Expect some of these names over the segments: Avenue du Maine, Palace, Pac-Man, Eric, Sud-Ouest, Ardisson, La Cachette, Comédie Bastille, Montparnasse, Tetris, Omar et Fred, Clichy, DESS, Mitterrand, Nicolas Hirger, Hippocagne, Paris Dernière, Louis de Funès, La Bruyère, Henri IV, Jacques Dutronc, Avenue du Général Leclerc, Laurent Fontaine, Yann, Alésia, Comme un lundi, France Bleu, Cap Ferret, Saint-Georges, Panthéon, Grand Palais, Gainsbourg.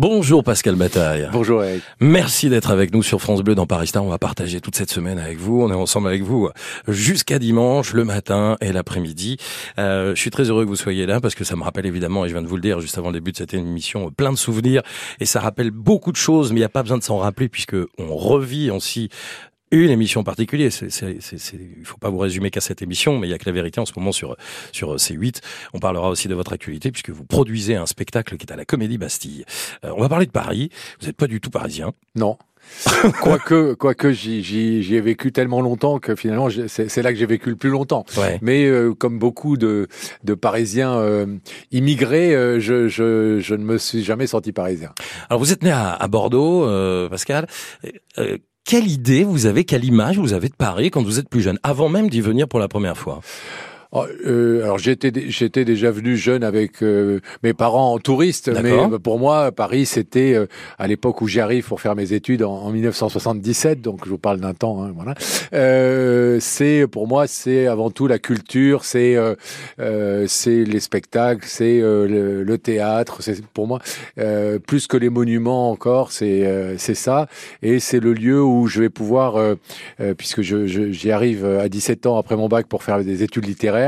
Bonjour Pascal Bataille. Bonjour Eric. Merci d'être avec nous sur France Bleu dans Paris Star. On va partager toute cette semaine avec vous. On est ensemble avec vous jusqu'à dimanche, le matin et l'après-midi. Je suis très heureux que vous soyez là parce que ça me rappelle évidemment, et je viens de vous le dire juste avant le début de cette émission, plein de souvenirs. Et ça rappelle beaucoup de choses, mais il n'y a pas besoin de s'en rappeler puisque on revit aussi une émission en particulier. Il faut pas vous résumer qu'à cette émission, mais il y a que la vérité en ce moment sur C8. On parlera aussi de votre actualité puisque vous produisez un spectacle qui est à la Comédie Bastille. On va parler de Paris. Vous n'êtes pas du tout parisien. Non. quoique j'y ai vécu tellement longtemps que finalement c'est là que j'ai vécu le plus longtemps. Ouais. Mais comme beaucoup de Parisiens immigrés, je ne me suis jamais senti parisien. Alors vous êtes né à Bordeaux, Pascal. Quelle idée vous avez, quelle image vous avez de Paris quand vous êtes plus jeune, avant même d'y venir pour la première fois ? Alors j'étais déjà venu jeune avec mes parents en touriste, mais pour moi Paris c'était à l'époque où j'arrive pour faire mes études en 1977, donc je vous parle d'un temps. Hein, voilà. C'est pour moi c'est avant tout la culture, c'est les spectacles, c'est le théâtre, c'est pour moi plus que les monuments encore, c'est ça, et c'est le lieu où je vais pouvoir, puisque j'y arrive à 17 ans après mon bac pour faire des études littéraires.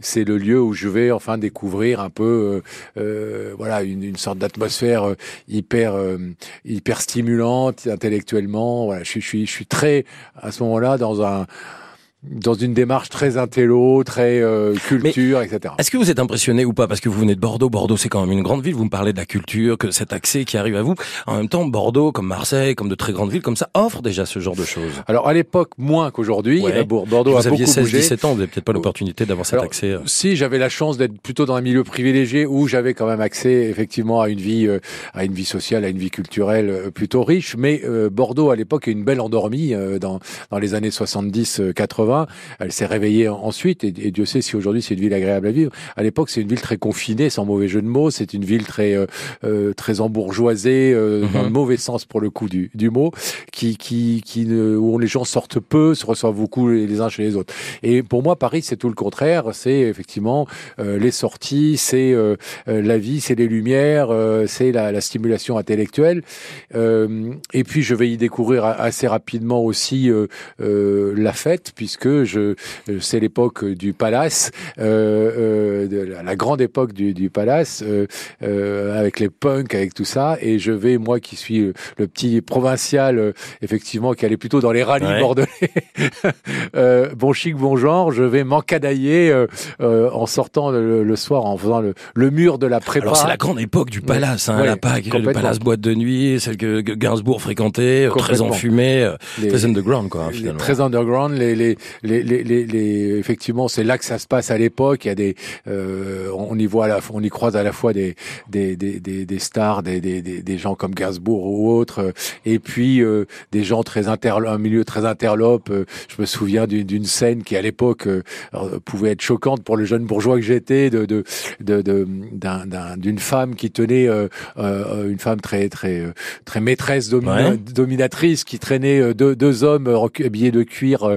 C'est le lieu où je vais enfin découvrir un peu, voilà, une sorte d'atmosphère hyper stimulante intellectuellement. Voilà, je suis très à ce moment-là dans une démarche très intello, très culture, etc. Est-ce que vous êtes impressionné ou pas parce que vous venez de Bordeaux? Bordeaux, c'est quand même une grande ville. Vous me parlez de la culture, que cet accès qui arrive à vous. En même temps, Bordeaux, comme Marseille, comme de très grandes villes comme ça, offre déjà ce genre de choses. Alors à l'époque, moins qu'aujourd'hui. Ouais. Bordeaux a beaucoup bougé. Vous aviez 16-17 ans, vous n'avez peut-être pas l'opportunité d'avoir cet accès. Si, j'avais la chance d'être plutôt dans un milieu privilégié où j'avais quand même accès effectivement à une vie sociale, à une vie culturelle plutôt riche. Mais Bordeaux à l'époque est une belle endormie dans les années 70-80. Elle s'est réveillée ensuite, et Dieu sait si aujourd'hui c'est une ville agréable à vivre. À l'époque, c'est une ville très confinée, sans mauvais jeu de mots. C'est une ville très embourgeoisée, dans le mauvais sens pour le coup du mot, où les gens sortent peu, se reçoivent beaucoup les uns chez les autres. Et pour moi, Paris, c'est tout le contraire. C'est effectivement les sorties, c'est la vie, c'est les lumières, c'est la stimulation intellectuelle. Et puis, je vais y découvrir assez rapidement aussi la fête, puisque c'est l'époque du Palace, la grande époque du Palace, avec les punks, avec tout ça, et je vais, moi qui suis le petit provincial, effectivement, qui allait plutôt dans les rallyes bordelais, bon chic, bon genre, je vais m'encadailler en sortant le soir, en faisant le mur de la prépa. Alors c'est la grande époque du Palace, hein, ouais, la PAC, le Palace boîte de nuit, celle que Gainsbourg fréquentait, très enfumée, très underground, quoi, hein, finalement. Très underground, les effectivement c'est là que ça se passe à l'époque. Il y a des on y croise à la fois des stars, des gens comme Gainsbourg ou autres, et puis des gens un milieu très interlope. Je me souviens d'une scène qui à l'époque pouvait être choquante pour le jeune bourgeois que j'étais, d'une femme qui tenait une femme très maîtresse dominatrice qui traînait deux hommes habillés de cuir,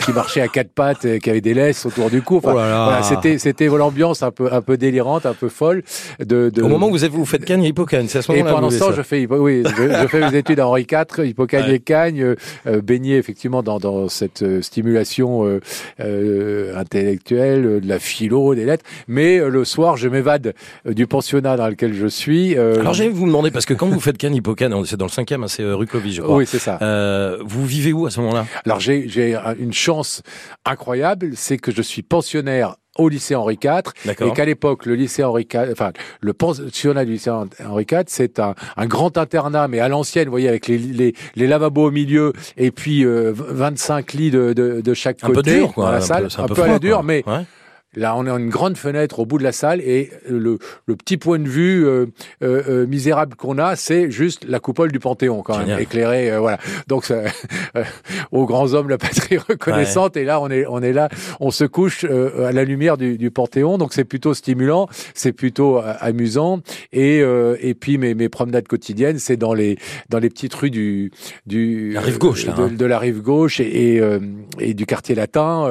qui marchait à quatre pattes, qui avait des laisses autour du cou. Enfin, voilà, c'était l'ambiance un peu délirante, un peu folle. Au moment où vous faites Cagne et Hippocagne, c'est à ce moment-là. Et pendant ce temps, je fais mes études à Henri IV, Hippocagne et Cagne, baigné effectivement dans cette stimulation intellectuelle, de la philo, des lettres. Mais le soir, je m'évade du pensionnat dans lequel je suis. Alors j'allais vous demander, parce que quand vous faites Cagne, Hippocagne, c'est dans le 5e, hein, c'est rue Cuvier, je crois. Oui, c'est ça. Vous vivez où à ce moment-là? Alors j'ai une chance incroyable, c'est que je suis pensionnaire au lycée Henri IV, et qu'à l'époque le lycée Henri IV, enfin le pensionnat du lycée Henri IV, c'est un grand internat, mais à l'ancienne, vous voyez, avec les lavabos au milieu, et puis 25 lits de chaque côté, un peu dur, quoi, dans la salle, un peu à la dure, mais là, on a une grande fenêtre au bout de la salle, et le petit point de vue misérable qu'on a, c'est juste la coupole du Panthéon, quand même, éclairée. Voilà. Donc, ça, aux grands hommes, la patrie reconnaissante. Ouais. Et là, on est là, on se couche à la lumière du Panthéon. Donc, c'est plutôt stimulant, c'est plutôt amusant. Et puis, mes promenades quotidiennes, c'est dans les petites rues la rive gauche, là, de la rive gauche et du quartier latin,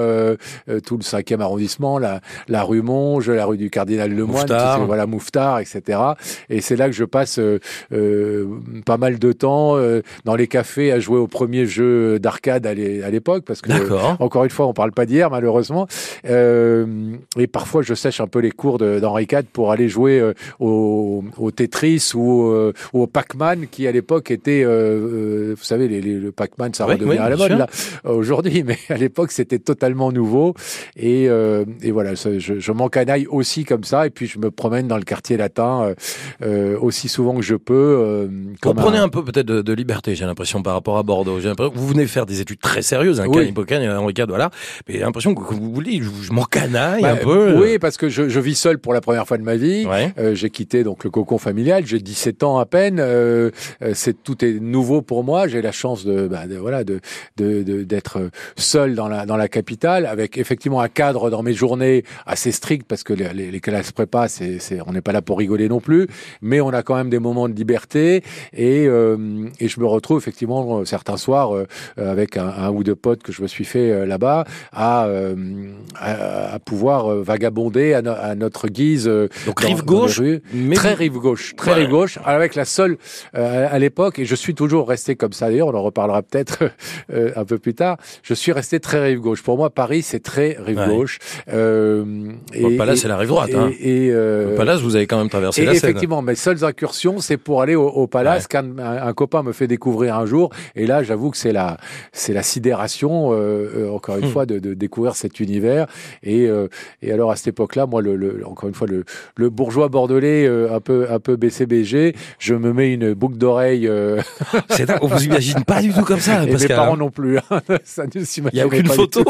tout le 5e arrondissement, là. la rue Monge, la rue du Cardinal Lemoine, voilà, Mouffetard, etc. Et c'est là que je passe pas mal de temps dans les cafés à jouer au premier jeu d'arcade à l'époque, parce que, encore une fois, on parle pas d'hier, malheureusement. Et parfois, je sèche un peu les cours d'Henri IV pour aller jouer au Tetris ou au Pac-Man, qui à l'époque était, vous savez, le Pac-Man, ça redevient à la mode là aujourd'hui, mais à l'époque c'était totalement nouveau. Et voilà, je m'encanaille aussi comme ça, et puis je me promène dans le quartier latin aussi souvent que je peux. Vous prenez un peu peut-être de liberté, j'ai l'impression, par rapport à Bordeaux. Vous venez faire des études très sérieuses, Henri IV, voilà, mais j'ai l'impression que vous voulez, je m'encanaille un peu. Oui, parce que je vis seul pour la première fois de ma vie. Ouais. J'ai quitté donc le cocon familial, j'ai 17 ans à peine. Tout est nouveau pour moi. J'ai la chance d'être seul dans la capitale, avec effectivement un cadre dans mes journées assez strict, parce que les classes prépa, on n'est pas là pour rigoler non plus, mais on a quand même des moments de liberté, et je me retrouve effectivement certains soirs avec un ou deux potes que je me suis fait là-bas à pouvoir vagabonder à notre guise. Donc rive gauche, mais très rive gauche, très rive gauche, avec la seule à l'époque, et je suis toujours resté comme ça. D'ailleurs, on en reparlera peut-être un peu plus tard. Je suis resté très rive gauche. Pour moi, Paris, c'est très rive gauche. Le Palace, c'est la rive droite. Le Palace, vous avez quand même traversé la Seine. Effectivement, mes seules incursions, c'est pour aller au Palace, qu'un copain me fait découvrir un jour. Et là, j'avoue que c'est la sidération, encore une fois, de découvrir cet univers. Et alors, à cette époque-là, moi, encore une fois, le bourgeois bordelais, un peu BCBG, je me mets une boucle d'oreille. C'est dingue, on vous imagine pas du tout comme ça. Et mes parents non plus. Ça ne s'imagine pas. Il n'y a aucune photo.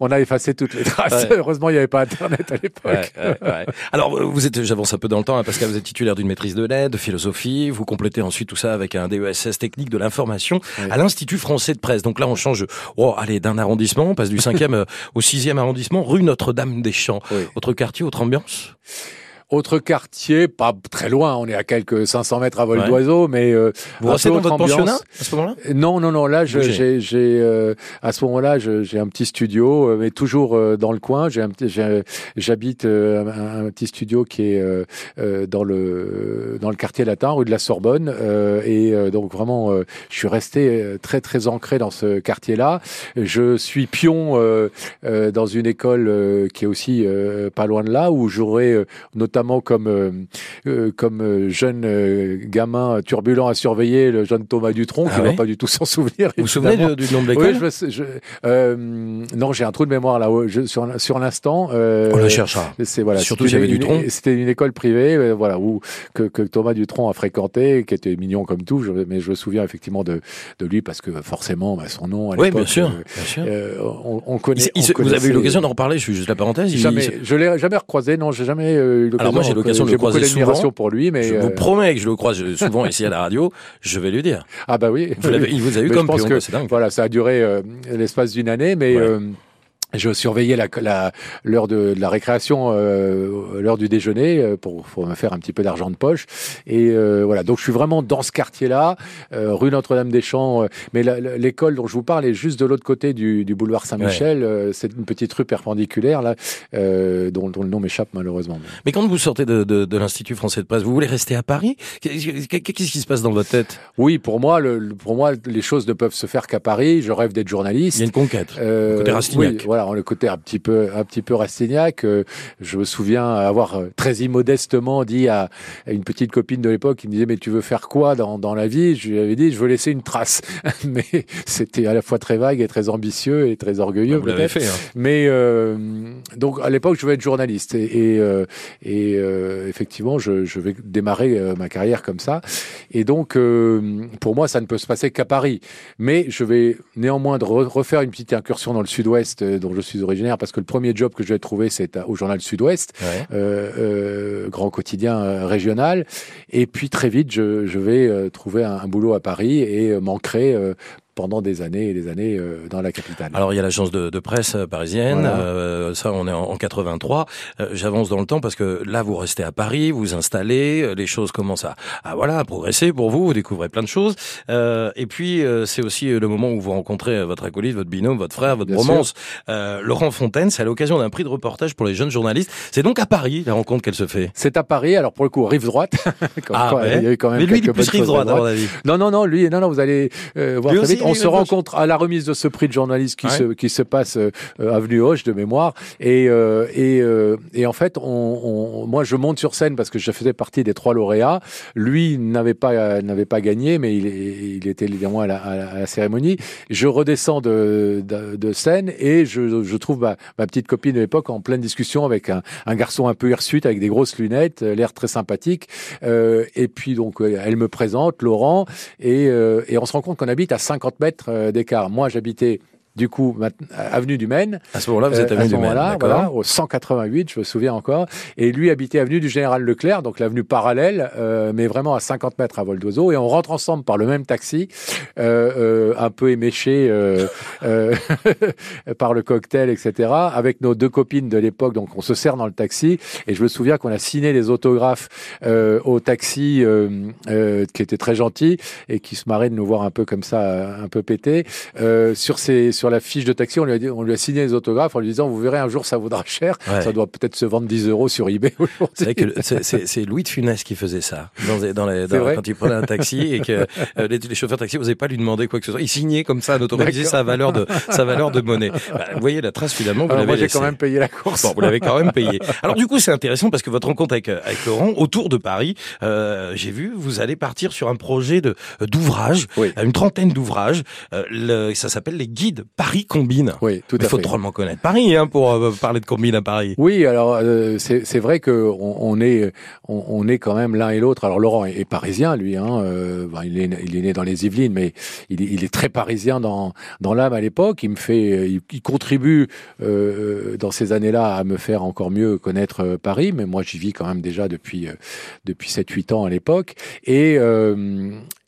On a effacé toutes les traces. Ouais. Heureusement, il n'y avait pas Internet à l'époque. Ouais. Alors, j'avance un peu dans le temps, hein, Pascal, vous êtes titulaire d'une maîtrise de lettres, de philosophie. Vous complétez ensuite tout ça avec un DESS technique de l'information à l'Institut français de presse. Donc là, on change d'un arrondissement. On passe du 5e au 6e arrondissement, rue Notre-Dame-des-Champs. Oui. Autre quartier, autre ambiance ? Autre quartier, pas très loin, on est à quelques 500 mètres à vol d'oiseau, mais... Vous restez dans votre pensionnat, à ce moment-là ? Non, là, à ce moment-là, j'ai un petit studio, mais toujours dans le coin. J'habite un petit studio qui est dans le quartier latin, rue de la Sorbonne, donc vraiment, je suis resté très, très ancré dans ce quartier-là. Je suis pion dans une école qui est aussi pas loin de là, où j'aurais notamment comme jeune gamin turbulent à surveiller, le jeune Thomas Dutronc, qui ne va pas du tout s'en souvenir. Vous vous souvenez du nom de l'école ? Oui, non, j'ai un trou de mémoire là. Sur l'instant. On le cherchera. Surtout s'il y avait Dutronc. C'était une école privée, où Thomas Dutronc a fréquenté, qui était mignon comme tout, mais je me souviens effectivement de lui, parce que forcément, son nom à l'époque... Oui, bien sûr. On connaît. Vous avez eu l'occasion d'en reparler, je suis juste la parenthèse. Je ne l'ai jamais recroisé, non, j'ai jamais... Alors moi j'ai l'occasion de le croiser souvent pour lui, mais je vous promets que je le croise souvent ici à la radio, je vais lui dire. Ah bah oui. Il vous a eu comme pion, c'est dingue. Voilà, ça a duré l'espace d'une année, mais... Je surveillais l'heure de la récréation, l'heure du déjeuner, pour me faire un petit peu d'argent de poche. Et voilà, donc je suis vraiment dans ce quartier-là, rue Notre-Dame-des-Champs. Mais l'école dont je vous parle est juste de l'autre côté du boulevard Saint-Michel. Ouais. C'est une petite rue perpendiculaire là, dont le nom m'échappe malheureusement. Mais quand vous sortez de l'Institut français de presse, vous voulez rester à Paris ? Qu'est-ce qui se passe dans votre tête ? Oui, pour moi, les choses ne peuvent se faire qu'à Paris. Je rêve d'être journaliste. Il y a une conquête. Côté Rastignac. Oui, voilà. Le côté un petit peu Rastignac, je me souviens avoir très immodestement dit à une petite copine de l'époque qui me disait mais tu veux faire quoi dans la vie ? Je lui avais dit je veux laisser une trace, mais c'était à la fois très vague et très ambitieux et très orgueilleux. Vous l'avez fait. Hein. Mais donc à l'époque je voulais être journaliste et effectivement je vais démarrer ma carrière comme ça, et donc pour moi ça ne peut se passer qu'à Paris, mais je vais néanmoins refaire une petite incursion dans le Sud-Ouest dont je suis originaire, parce que le premier job que je vais trouver c'est au journal Sud-Ouest, grand quotidien régional, et puis très vite je vais trouver un boulot à Paris et m'ancrer pendant des années et des années dans la capitale. Alors il y a l'agence de presse parisienne, voilà. Ça on est en 83, j'avance dans le temps parce que là vous restez à Paris, vous installez, les choses commencent à progresser pour vous, vous découvrez plein de choses, et puis c'est aussi le moment où vous rencontrez votre acolyte, votre binôme, votre frère, votre bromance, Laurent Fontaine, c'est à l'occasion d'un prix de reportage pour les jeunes journalistes, c'est donc à Paris la rencontre qu'elle se fait. C'est à Paris, alors pour le coup rive droite, il y a eu quand même mais lui il est plus rive droite à mon avis. Non, lui, non, vous allez voir lui très aussi, vite. On se rencontre à la remise de ce prix de journaliste qui se passe Avenue Hoche de mémoire. Et en fait, moi, je monte sur scène parce que je faisais partie des 3 lauréats. Lui n'avait pas gagné, mais il était évidemment à la cérémonie. Je redescends de scène et je trouve ma petite copine de l'époque en pleine discussion avec un garçon un peu hirsute avec des grosses lunettes, l'air très sympathique. Et puis donc, elle me présente Laurent et on se rend compte qu'on habite à 50 mètres d'écart. Moi, j'habitais du coup, Avenue du Maine. À ce moment-là, vous êtes Avenue du Maine, voilà, au 188, je me souviens encore. Et lui habitait Avenue du Général Leclerc, donc l'avenue parallèle, mais vraiment à 50 mètres à vol d'oiseau. Et on rentre ensemble par le même taxi, un peu éméché par le cocktail, etc. Avec nos 2 copines de l'époque, donc on se serre dans le taxi. Et je me souviens qu'on a signé les autographes au taxi, qui était très gentil et qui se marrait de nous voir un peu comme ça, un peu pété. Sur la fiche de taxi, on lui a signé les autographes en lui disant, vous verrez, un jour, ça vaudra cher. Ouais. Ça doit peut-être se vendre 10 € sur eBay aujourd'hui. C'est vrai que c'est Louis de Funès qui faisait ça. Quand il prenait un taxi et que les chauffeurs taxi n'osaient pas lui demander quoi que ce soit. Il signait comme ça, notoriser sa valeur de monnaie. Bah, vous voyez la trace finalement. J'ai quand même payé la course. Bon, vous l'avez quand même payé. Alors du coup, c'est intéressant parce que votre rencontre avec Laurent, autour de Paris, j'ai vu, vous allez partir sur un projet d'ouvrage, une trentaine d'ouvrages. Ça s'appelle les guides Paris Combine. Oui, tout à fait. Il faut drôlement connaître Paris pour parler de Combine à Paris. Oui, alors c'est vrai que on est quand même l'un et l'autre. Alors Laurent est parisien, lui. Il est né dans les Yvelines, mais il est très parisien dans l'âme à l'époque. Il contribue dans ces années-là à me faire encore mieux connaître Paris. Mais moi, j'y vis quand même déjà depuis 7-8 ans à l'époque.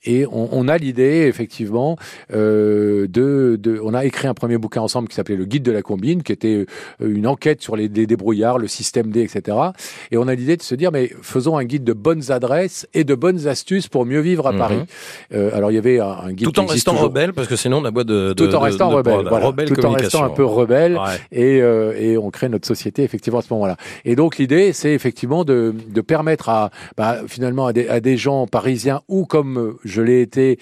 Et on a l'idée, effectivement, on a écrit un premier bouquin ensemble qui s'appelait Le Guide de la Combine, qui était une enquête sur les débrouillards, le système D, etc. Et on a l'idée de se dire, mais faisons un guide de bonnes adresses et de bonnes astuces pour mieux vivre à Paris. Alors il y avait un guide tout en restant toujours rebelle, parce que sinon on a boîte de tout en restant rebelle, voilà, tout en restant un peu rebelle, et on crée notre société effectivement à ce moment-là. Et donc l'idée, c'est effectivement de permettre finalement à des gens parisiens ou comme je l'ai été,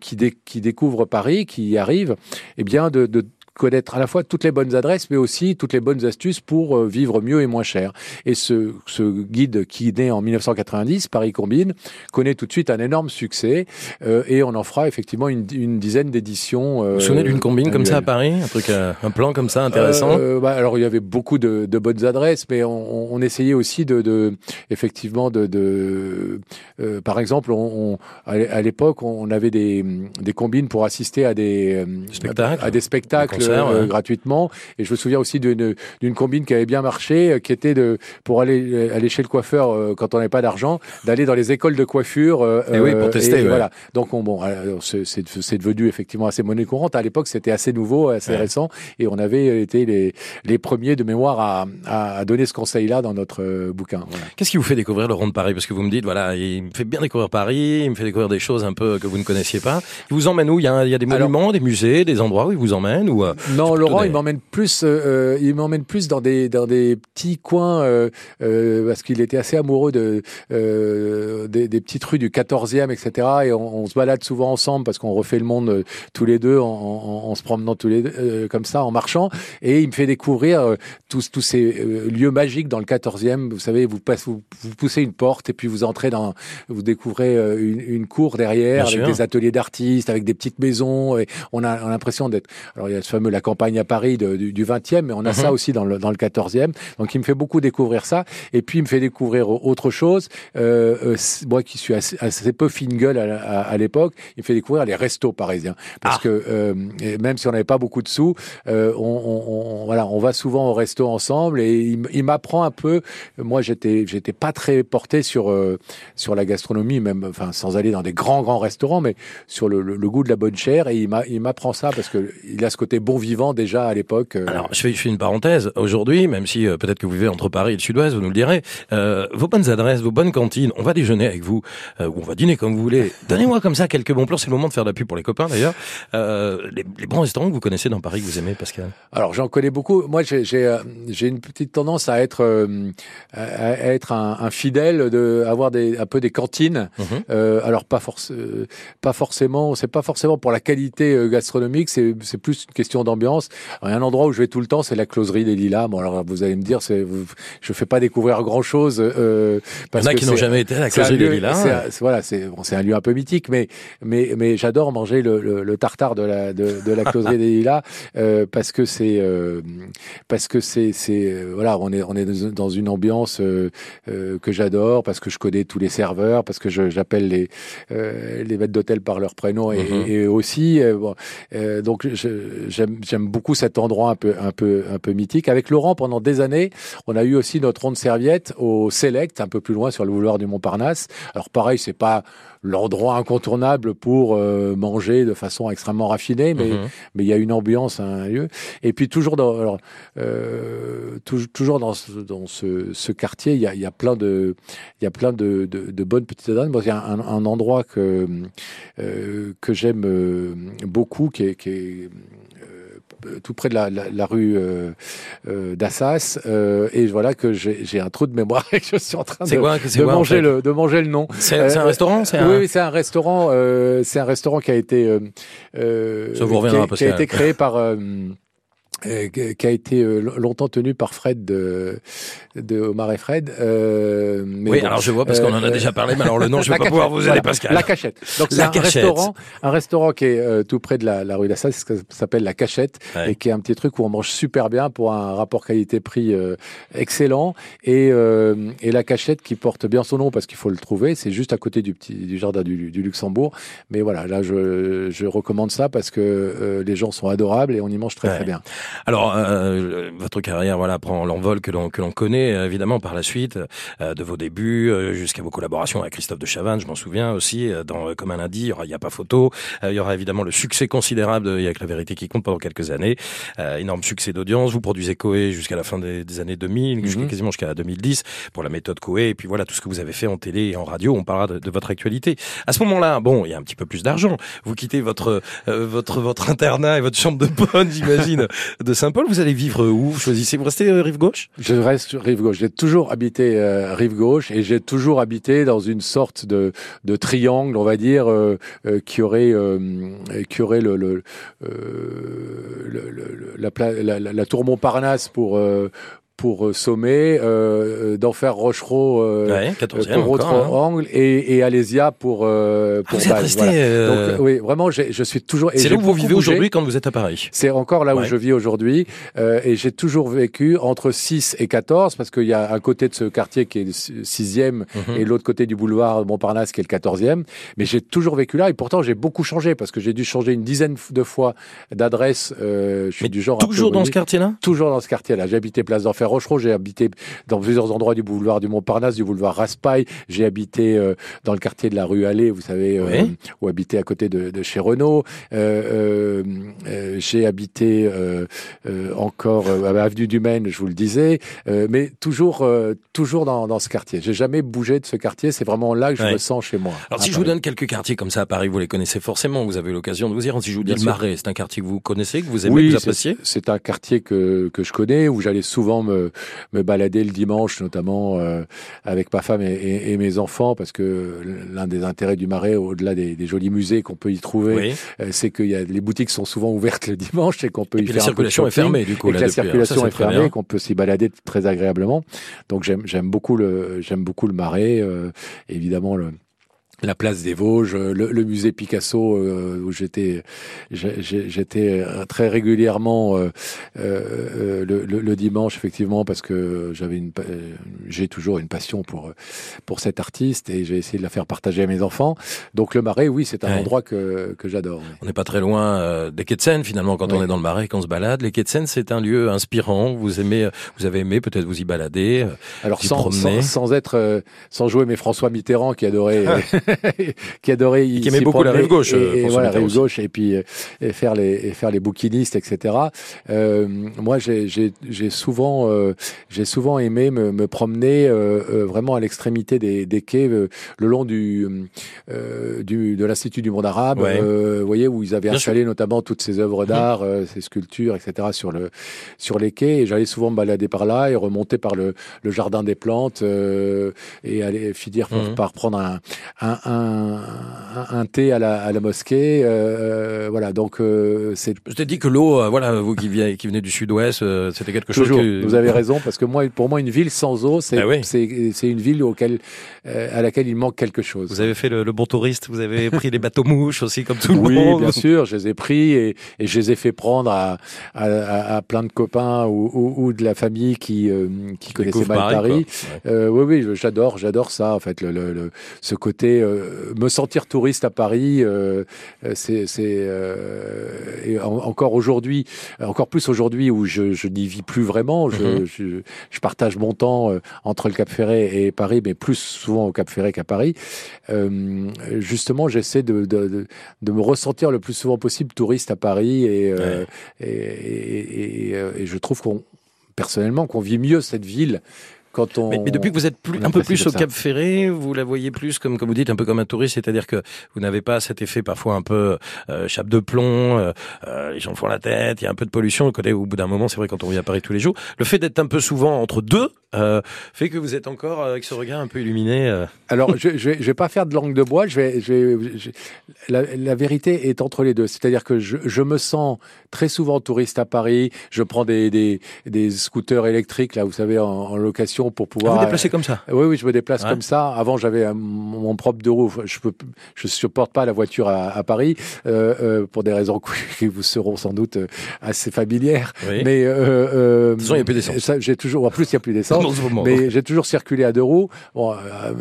qui découvre Paris, qui y arrive, eh bien de connaître à la fois toutes les bonnes adresses, mais aussi toutes les bonnes astuces pour vivre mieux et moins cher. Et ce guide qui naît en 1990, Paris Combine, connaît tout de suite un énorme succès, et on en fera effectivement une dizaine d'éditions. Vous vous souvenez d'une combine annuelle comme ça à Paris, un plan comme ça intéressant? Alors il y avait beaucoup de bonnes adresses, mais on essayait aussi de par exemple, à l'époque, on avait des combines pour assister à des spectacles. Gratuitement. Et je me souviens aussi d'une combine qui avait bien marché, qui était pour aller chez le coiffeur quand on n'avait pas d'argent, d'aller dans les écoles de coiffure. Pour tester. Voilà. Donc c'est devenu effectivement assez monnaie courante. À l'époque, c'était assez nouveau, assez récent, et on avait été les premiers de mémoire à donner ce conseil-là dans notre bouquin. Voilà. Qu'est-ce qui vous fait découvrir le rond de Paris ? Parce que vous me dites, voilà, il me fait bien découvrir Paris, il me fait découvrir des choses un peu que vous ne connaissiez pas. Il vous emmène où ? Il y a des monuments, des musées, des endroits où il vous emmène ou non, Laurent, il m'emmène plus dans des petits coins parce qu'il était assez amoureux des petites rues du 14e, etc. Et on se balade souvent ensemble parce qu'on refait le monde tous les deux en se promenant tous les deux comme ça, en marchant. Et il me fait découvrir tous ces lieux magiques dans le 14e. Vous savez, vous poussez une porte et puis vous entrez vous découvrez une cour derrière, bien avec sûr, des ateliers d'artistes, avec des petites maisons. Et on a l'impression d'être. Alors il y a ce fameux la campagne à Paris du 20e, mais on a ça aussi dans le 14e. Donc il me fait beaucoup découvrir ça, et puis il me fait découvrir autre chose. Moi qui suis assez peu fine gueule à l'époque, il me fait découvrir les restos parisiens, parce que même si on n'avait pas beaucoup de sous, on va souvent au resto ensemble, et il m'apprend un peu. Moi j'étais pas très porté sur la gastronomie, même sans aller dans des grands restaurants, mais sur le goût de la bonne chair, et il m'apprend ça parce que il a ce côté bon vivant déjà à l'époque. Alors je fais une parenthèse. Aujourd'hui, même si peut-être que vous vivez entre Paris et le Sud-Ouest, vous nous le direz, vos bonnes adresses, vos bonnes cantines, on va déjeuner avec vous, ou on va dîner comme vous voulez. Donnez-moi comme ça quelques bons plans, c'est le moment de faire de la pub pour les copains d'ailleurs. Les bons restaurants que vous connaissez dans Paris, que vous aimez, Pascal? Alors j'en connais beaucoup. Moi j'ai une petite tendance à être un fidèle, avoir un peu des cantines. Alors pas forcément, c'est pas forcément pour la qualité gastronomique, c'est plus une question d'ambiance. Alors, il y a un endroit où je vais tout le temps, c'est la Closerie des Lilas. Bon, alors vous allez me dire, je fais pas découvrir grand chose. Parce il y en a qui n'ont jamais été à la Closerie des Lilas. C'est un lieu un peu mythique, mais j'adore manger le tartare de la Closerie des Lilas, parce que on est dans une ambiance que j'adore, parce que je connais tous les serveurs, parce que j'appelle les maîtres d'hôtel par leur prénom et aussi. Donc j'aime beaucoup cet endroit un peu mythique. Avec Laurent, pendant des années, on a eu aussi notre ronde serviette au Select, un peu plus loin sur le boulevard du Montparnasse. Alors pareil, c'est pas l'endroit incontournable pour manger de façon extrêmement raffinée, mais il y a une ambiance, un lieu. Et puis toujours dans ce quartier, il y a plein de bonnes petites adresses. Bon, il y a un endroit que j'aime beaucoup, qui est tout près de la rue d'Assas, et voilà que j'ai un trou de mémoire et je suis en train de manger le nom. C'est un restaurant, oui, c'est un restaurant. C'est un restaurant qui a été créé par. Qui a été longtemps tenu par Fred de Omar et Fred. Alors je vois parce qu'on en a déjà parlé, mais alors le nom je vais pas pouvoir vous aider, Pascal. La Cachette. Donc c'est un restaurant qui est tout près de la rue d'Assas, ça s'appelle La Cachette, et qui est un petit truc où on mange super bien pour un rapport qualité-prix excellent, et La Cachette qui porte bien son nom parce qu'il faut le trouver, c'est juste à côté du jardin du Luxembourg, mais voilà, là je recommande ça parce que les gens sont adorables et on y mange très très bien. Alors, votre carrière, prend l'envol que l'on connaît évidemment par la suite, de vos débuts jusqu'à vos collaborations avec Christophe de Chavannes, je m'en souviens aussi, dans Comme un lundi, il n'y a pas photo, il y aura évidemment le succès considérable de Il n'y a que la vérité qui compte pendant quelques années, énorme succès d'audience, vous produisez Coé jusqu'à la fin des années 2000, quasiment jusqu'à 2010 pour la méthode Coé, et puis voilà tout ce que vous avez fait en télé et en radio, on parlera de votre actualité. À ce moment-là, il y a un petit peu plus d'argent, vous quittez votre internat et votre chambre de bonne, j'imagine, de Saint-Paul, vous allez vivre où? Vous choisissez, vous restez rive gauche? Je reste rive gauche. J'ai toujours habité rive gauche, et j'ai toujours habité dans une sorte de triangle, on va dire, qui aurait la tour Montparnasse pour Sommet, Denfert-Rochereau pour autre angle, et Alésia pour base. Donc, oui, vraiment, je suis toujours... C'est là où vous vivez aujourd'hui quand vous êtes à Paris? C'est encore là où je vis aujourd'hui, et j'ai toujours vécu entre 6 et 14, parce qu'il y a un côté de ce quartier qui est le 6e, et l'autre côté du boulevard Montparnasse qui est le 14e, mais j'ai toujours vécu là, et pourtant j'ai beaucoup changé, parce que j'ai dû changer une dizaine de fois d'adresse. Je suis du genre toujours dans ce quartier-là? Toujours dans ce quartier-là. J'ai habité place d'Enfer Rochereau, j'ai habité dans plusieurs endroits du boulevard du Montparnasse, du boulevard Raspail, j'ai habité dans le quartier de la rue Allée, vous savez, où habitait à côté de chez Renault, j'ai habité encore à Avenue du Maine, je vous le disais, mais toujours dans ce quartier. J'ai jamais bougé de ce quartier, c'est vraiment là que je me sens chez moi. Alors si je vous donne quelques quartiers comme ça à Paris, vous les connaissez forcément, vous avez eu l'occasion de vous y rendre. Si je vous dis le Marais, c'est un quartier que vous connaissez, que vous aimez, vous appréciez? C'est un quartier que je connais, où j'allais souvent me balader le dimanche, notamment avec ma femme et mes enfants, parce que l'un des intérêts du Marais, au-delà des jolis musées qu'on peut y trouver, c'est que les boutiques sont souvent ouvertes le dimanche et qu'on peut y faire un peu de shopping. La circulation est fermée, qu'on peut s'y balader très agréablement. Donc j'aime beaucoup le Marais, évidemment la place des Vosges, le musée Picasso où j'étais très régulièrement le dimanche, effectivement, parce que j'ai toujours une passion pour cet artiste et j'ai essayé de la faire partager à mes enfants. Donc le Marais, oui, c'est un endroit que j'adore. Oui. On n'est pas très loin des quais de Seine, finalement, quand on est dans le Marais, qu'on se balade. Les quais de Seine, c'est un lieu inspirant. Vous avez aimé peut-être vous y balader. Alors sans jouer, mais François Mitterrand qui adorait. Qui aimait beaucoup la rive gauche. Et puis faire les bouquinistes, etc. Moi, j'ai souvent aimé me promener vraiment à l'extrémité des quais, le long de l'Institut du Monde Arabe. Ouais. Vous voyez, où ils avaient installé notamment toutes ces œuvres d'art, ces sculptures, etc. sur les quais. Et j'allais souvent me balader par là et remonter par le jardin des plantes et aller finir par prendre un thé à la mosquée, voilà. Donc c'est. Je t'ai dit que l'eau, voilà, vous qui venez du Sud-Ouest, c'était quelque chose. Vous avez raison, parce que pour moi, une ville sans eau, c'est une ville à laquelle il manque quelque chose. Vous avez fait le bon touriste, vous avez pris les bateaux mouches aussi, comme tout le monde. Oui, bien sûr, je les ai pris et je les ai fait prendre à plein de copains ou de la famille qui connaissaient mal Paris. Oui, j'adore ça en fait. Ce côté, me sentir touriste à Paris, et encore plus aujourd'hui où je n'y vis plus vraiment, je partage mon temps entre le Cap Ferret et Paris, mais plus souvent au Cap Ferret qu'à Paris. Justement, j'essaie de me ressentir le plus souvent possible touriste à Paris et je trouve personnellement qu'on vit mieux cette ville. Mais depuis que vous êtes un peu plus au Cap Ferret, vous la voyez plus comme vous dites, un peu comme un touriste, c'est-à-dire que vous n'avez pas cet effet parfois un peu chape de plomb, les gens font la tête, il y a un peu de pollution, au bout d'un moment, c'est vrai, quand on vit à Paris tous les jours. Le fait d'être un peu souvent entre deux fait que vous êtes encore avec ce regard un peu illuminé. Alors, je vais pas faire de langue de bois, la vérité est entre les deux, c'est-à-dire que je me sens très souvent touriste à Paris, je prends des scooters électriques, là, vous savez, en location, pour pouvoir... Vous déplacez comme ça? Oui, je me déplace comme ça. Avant, j'avais mon propre deux roues. Je supporte pas la voiture à Paris, pour des raisons qui vous seront sans doute assez familières. Oui. Mais de toute façon, il n'y a plus d'essence. En plus, il n'y a plus d'essence. Mais j'ai toujours circulé à deux roues. Bon,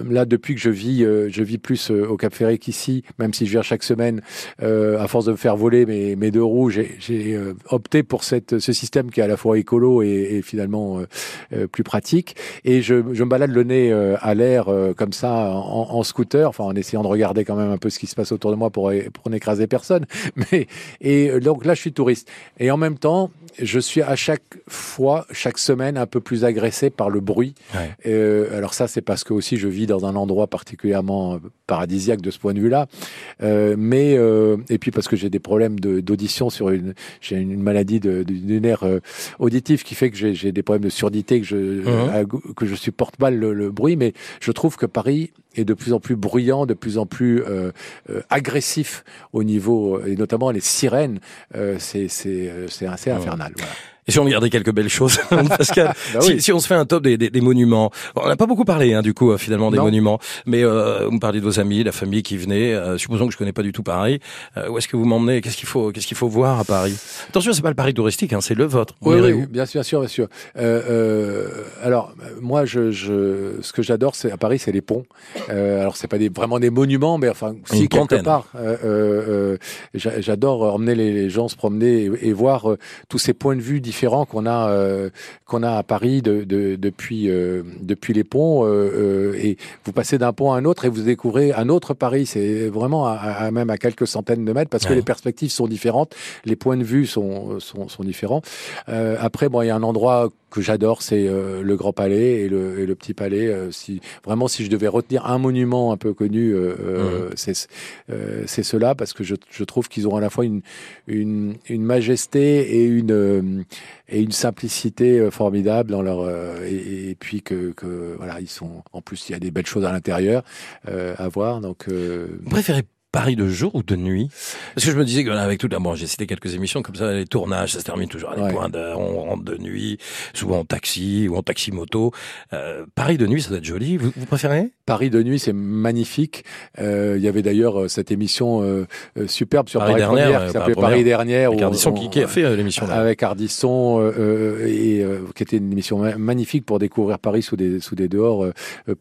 là, depuis que je vis plus au Cap Ferret qu'ici, même si je viens chaque semaine, à force de me faire voler mes deux roues, j'ai opté pour ce système qui est à la fois écolo et finalement plus pratique. Et je me balade le nez à l'air comme ça en scooter, enfin en essayant de regarder quand même un peu ce qui se passe autour de moi pour n'écraser personne. Et donc là, je suis touriste. Et en même temps, je suis à chaque semaine, un peu plus agressé par le bruit. Ouais. Alors ça, c'est parce que aussi je vis dans un endroit particulièrement paradisiaque de ce point de vue-là. Et puis parce que j'ai des problèmes d'audition j'ai une maladie du nerf auditif qui fait que j'ai des problèmes de surdité que je supporte mal le bruit, mais je trouve que Paris est de plus en plus bruyant, de plus en plus agressif au niveau, et notamment les sirènes, c'est assez infernal. Voilà. Et si on regardait quelques belles choses, Pascal, si on se fait un top des monuments, on n'a pas beaucoup parlé du coup finalement des monuments, mais vous me parliez de vos amis, la famille qui venait, supposons que je connais pas du tout Paris, où est-ce que vous m'emmenez, qu'est-ce qu'il faut voir à Paris? Attention, c'est pas le Paris touristique, c'est le vôtre. Oui, bien sûr. Alors moi, ce que j'adore, à Paris, c'est les ponts. Alors c'est pas vraiment des monuments, mais enfin si, quelque part, j'adore emmener les gens se promener et voir tous ces points de vue différents qu'on a à Paris depuis les ponts, et vous passez d'un pont à un autre et vous découvrez un autre Paris. C'est vraiment même à quelques centaines de mètres, parce que les perspectives sont différentes, les points de vue sont différents. Après, il y a un endroit que j'adore, c'est le Grand Palais et le Petit Palais. Si je devais retenir un monument un peu connu, c'est ceux-là, parce que je trouve qu'ils ont à la fois une majesté et une simplicité formidable dans leur et puis que voilà, ils sont, en plus il y a des belles choses à l'intérieur à voir, donc vous préférez Paris de jour ou de nuit? Parce que je me disais qu'avec tout d'abord, j'ai cité quelques émissions comme ça, les tournages, ça se termine toujours à des points d'heure, on rentre de nuit, souvent en taxi ou en taxi-moto. Paris de nuit, ça doit être joli. Vous préférez? Paris de nuit, c'est magnifique. Il y avait d'ailleurs cette émission superbe sur Paris Dernière, qui s'appelait Paris Dernière. Avec Ardisson, qui a fait l'émission là. Avec Ardisson, qui était une émission magnifique pour découvrir Paris sous des dehors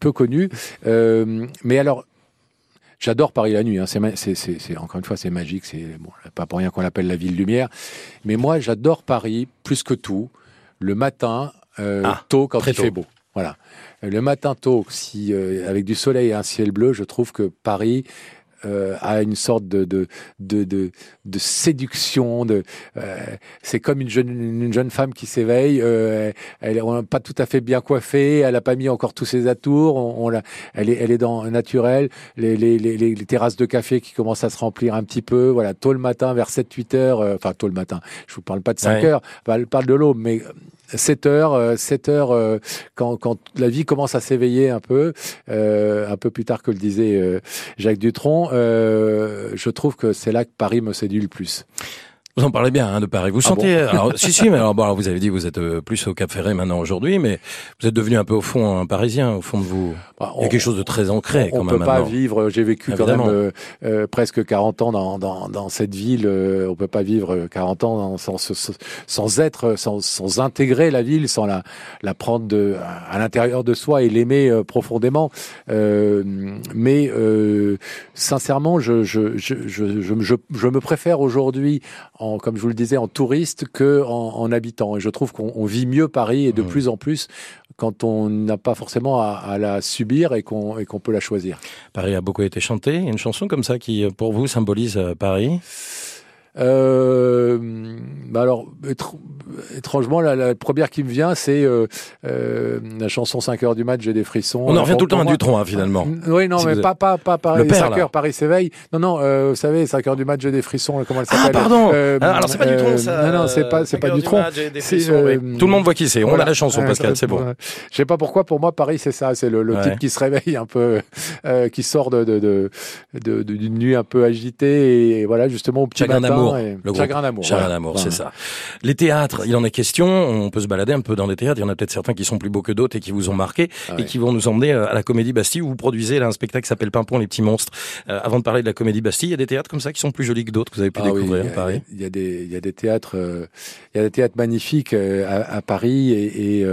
peu connus. Mais alors, j'adore Paris la nuit, hein. C'est encore une fois, c'est magique. C'est bon, pas pour rien qu'on l'appelle la ville lumière. Mais moi, j'adore Paris plus que tout. Le matin, tôt, quand il fait beau. Voilà. Le matin tôt, si avec du soleil et un ciel bleu, je trouve que Paris a une sorte de séduction. C'est comme une jeune femme qui s'éveille. Elle n'est pas tout à fait bien coiffée. Elle n'a pas mis encore tous ses atours. Elle est dans naturel. Les terrasses de café qui commencent à se remplir un petit peu. Voilà, tôt le matin, vers 7-8 heures. Enfin, tôt le matin. Je vous parle pas de 5 heures. Enfin, je parle de l'aube, mais 7 heures, quand la vie commence à s'éveiller un peu plus tard que le disait Jacques Dutronc, je trouve que c'est là que Paris me séduit le plus. Vous en parlez bien, hein, de Paris. Vous sentez, alors, mais alors, bon, alors, vous avez dit que vous êtes plus au Cap Ferret maintenant aujourd'hui, mais vous êtes devenu un peu au fond un Parisien, au fond de vous. Il y a quelque chose de très ancré, quand même. On peut pas vivre, j'ai vécu quand même presque 40 ans dans cette ville, on peut pas vivre 40 ans sans intégrer la ville, sans la prendre à l'intérieur de soi et l'aimer profondément. Mais, sincèrement, je me préfère aujourd'hui comme je vous le disais, en touriste qu'en habitant. Et je trouve qu'on vit mieux Paris et de plus en plus quand on n'a pas forcément à la subir et qu'on peut la choisir. Paris a beaucoup été chanté. Il y a une chanson comme ça qui, pour vous, symbolise Paris? Alors, étrangement, la première qui me vient, c'est la chanson 5 heures du mat, j'ai des frissons. On en revient tout le temps à Dutronc, hein, finalement. Oui, non, si mais pas Paris. 5 heures, Paris s'éveille. Non, vous savez, 5 heures du mat, j'ai des frissons, comment elle s'appelle? Ah, pardon. Alors, c'est pas Dutronc, ça. Non, c'est pas Dutronc. Tout le monde voit qui c'est. On a la chanson, Pascal, c'est bon. Je sais pas pourquoi, pour moi, Paris, c'est ça. C'est le type qui se réveille un peu, qui sort d'une nuit un peu agitée et voilà, justement, au petit matin. Chagrin d'amour. Chagrin d'amour, c'est ça. Les théâtres, il en est question. On peut se balader un peu dans les théâtres. Il y en a peut-être certains qui sont plus beaux que d'autres et qui vous ont marqué et qui vont nous emmener à la Comédie Bastille où vous produisez là un spectacle qui s'appelle Pimpon et les petits monstres. Avant de parler de la Comédie Bastille, il y a des théâtres comme ça qui sont plus jolis que d'autres que vous avez pu découvrir à Paris. Il y a des théâtres magnifiques à Paris et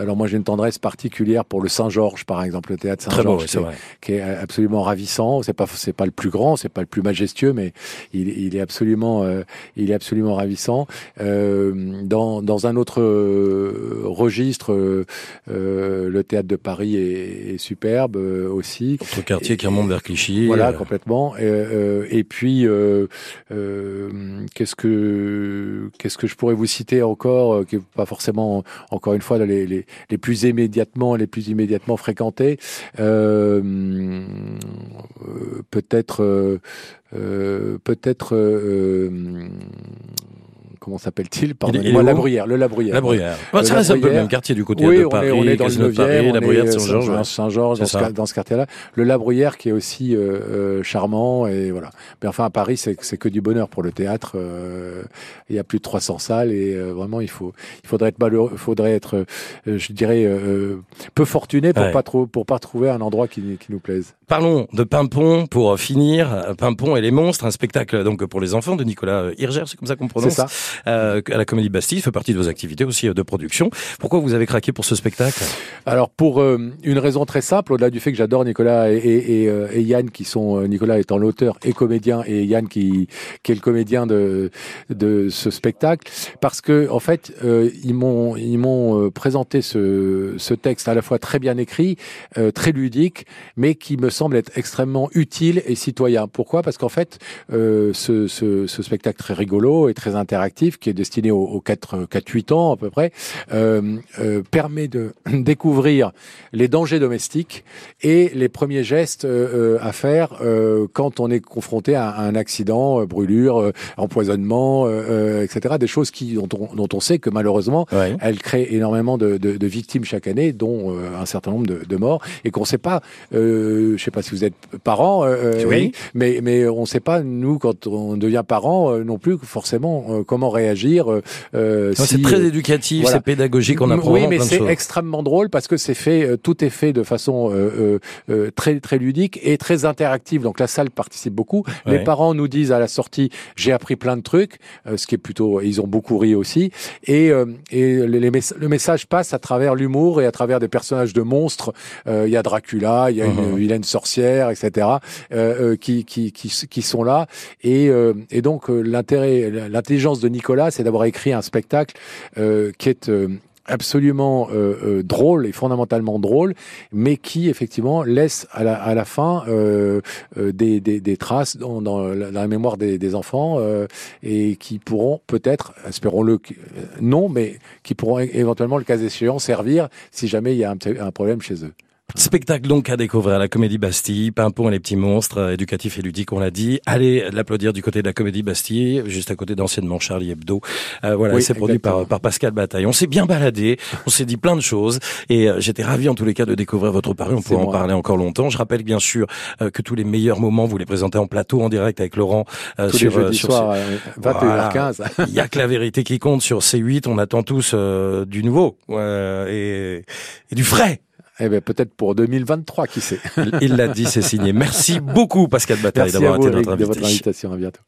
alors moi j'ai une tendresse particulière pour le Saint-Georges par exemple, le théâtre Saint-Georges qui est absolument ravissant. C'est pas le plus grand, c'est pas le plus majestueux, mais il est absolument ravissant. Dans un autre registre, le théâtre de Paris est superbe aussi. Autre quartier qui remonte vers Clichy. Voilà, complètement. Et puis, qu'est-ce que je pourrais vous citer encore, qui n'est pas forcément encore une fois les plus immédiatement fréquentés. Peut-être, comment s'appelle-t-il? Pardonnez-moi, La Bruyère. Le La Bruyère. La Bruyère. Ça reste un peu le même quartier du côté de Paris. On est dans le 9e, La Bruyère de Saint-Georges, dans ce quartier-là. Le La Bruyère qui est aussi charmant et voilà. Mais enfin, à Paris, c'est que du bonheur pour le théâtre. Il y a plus de 300 salles et vraiment, il faudrait être malheureux, je dirais, peu fortuné pour pas trouver un endroit qui nous plaise. Parlons de Pimpon pour finir. Pimpon et les monstres, un spectacle donc pour les enfants de Nicolas Hirger, c'est comme ça qu'on prononce. C'est ça. À la Comédie Bastille, fait partie de vos activités aussi de production. Pourquoi vous avez craqué pour ce spectacle? Alors pour une raison très simple, au-delà du fait que j'adore Nicolas et Yann qui sont Nicolas étant l'auteur et comédien et Yann qui est le comédien de ce spectacle, parce que en fait ils m'ont présenté ce texte à la fois très bien écrit, très ludique, mais qui me semble être extrêmement utile et citoyen. Pourquoi? Parce qu'en fait ce spectacle très rigolo et très interactif interactif qui est destiné aux 4-8 ans à peu près, permet de découvrir les dangers domestiques et les premiers gestes à faire quand on est confronté à un accident, brûlure, empoisonnement, etc. Des choses qui, dont on sait que malheureusement, ouais, elles créent énormément de victimes chaque année, dont un certain nombre de morts, et qu'on ne sait pas, je ne sais pas si vous êtes parents, oui, mais on ne sait pas, nous, quand on devient parents, non plus forcément comment réagir. Non, si, c'est très éducatif, voilà, c'est pédagogique, on apprend. Oui, mais plein de choses. Extrêmement drôle parce que c'est fait, tout est fait de façon très, très ludique et très interactive. Donc la salle participe beaucoup. Ouais. Les parents nous disent à la sortie, j'ai appris plein de trucs, ce qui est plutôt, ils ont beaucoup ri aussi. Et le message passe à travers l'humour et à travers des personnages de monstres. Il y a Dracula, il y a une vilaine sorcière, etc. Qui sont là. Et donc l'intelligence de Nicolas, c'est d'avoir écrit un spectacle qui est absolument drôle et fondamentalement drôle, mais qui effectivement laisse à la fin des traces dans la mémoire des enfants et qui pourront peut-être, espérons-le, non, mais qui pourront éventuellement, le cas échéant, servir si jamais il y a un problème chez eux. Spectacle donc à découvrir à la Comédie Bastille, Pimpon et les petits monstres, éducatif et ludique, on l'a dit. Allez l'applaudir du côté de la Comédie Bastille, juste à côté d'anciennement Charlie Hebdo. Voilà, oui, c'est produit par Pascal Bataille. On s'est bien baladé, on s'est dit plein de choses et j'étais ravi en tous les cas de découvrir votre Paris. On pourra en parler encore longtemps. Je rappelle bien sûr que tous les meilleurs moments, vous les présentez en plateau, en direct avec Laurent. Tous sur, les jeudis soirs, 21h15. Il n'y a que la vérité qui compte sur C8. On attend tous du nouveau et du frais. Eh ben, peut-être pour 2023, qui sait. Il l'a dit, c'est signé. Merci beaucoup, Pascal Bataille, d'avoir été notre invité. Merci à vous, Eric, de votre invitation. À bientôt.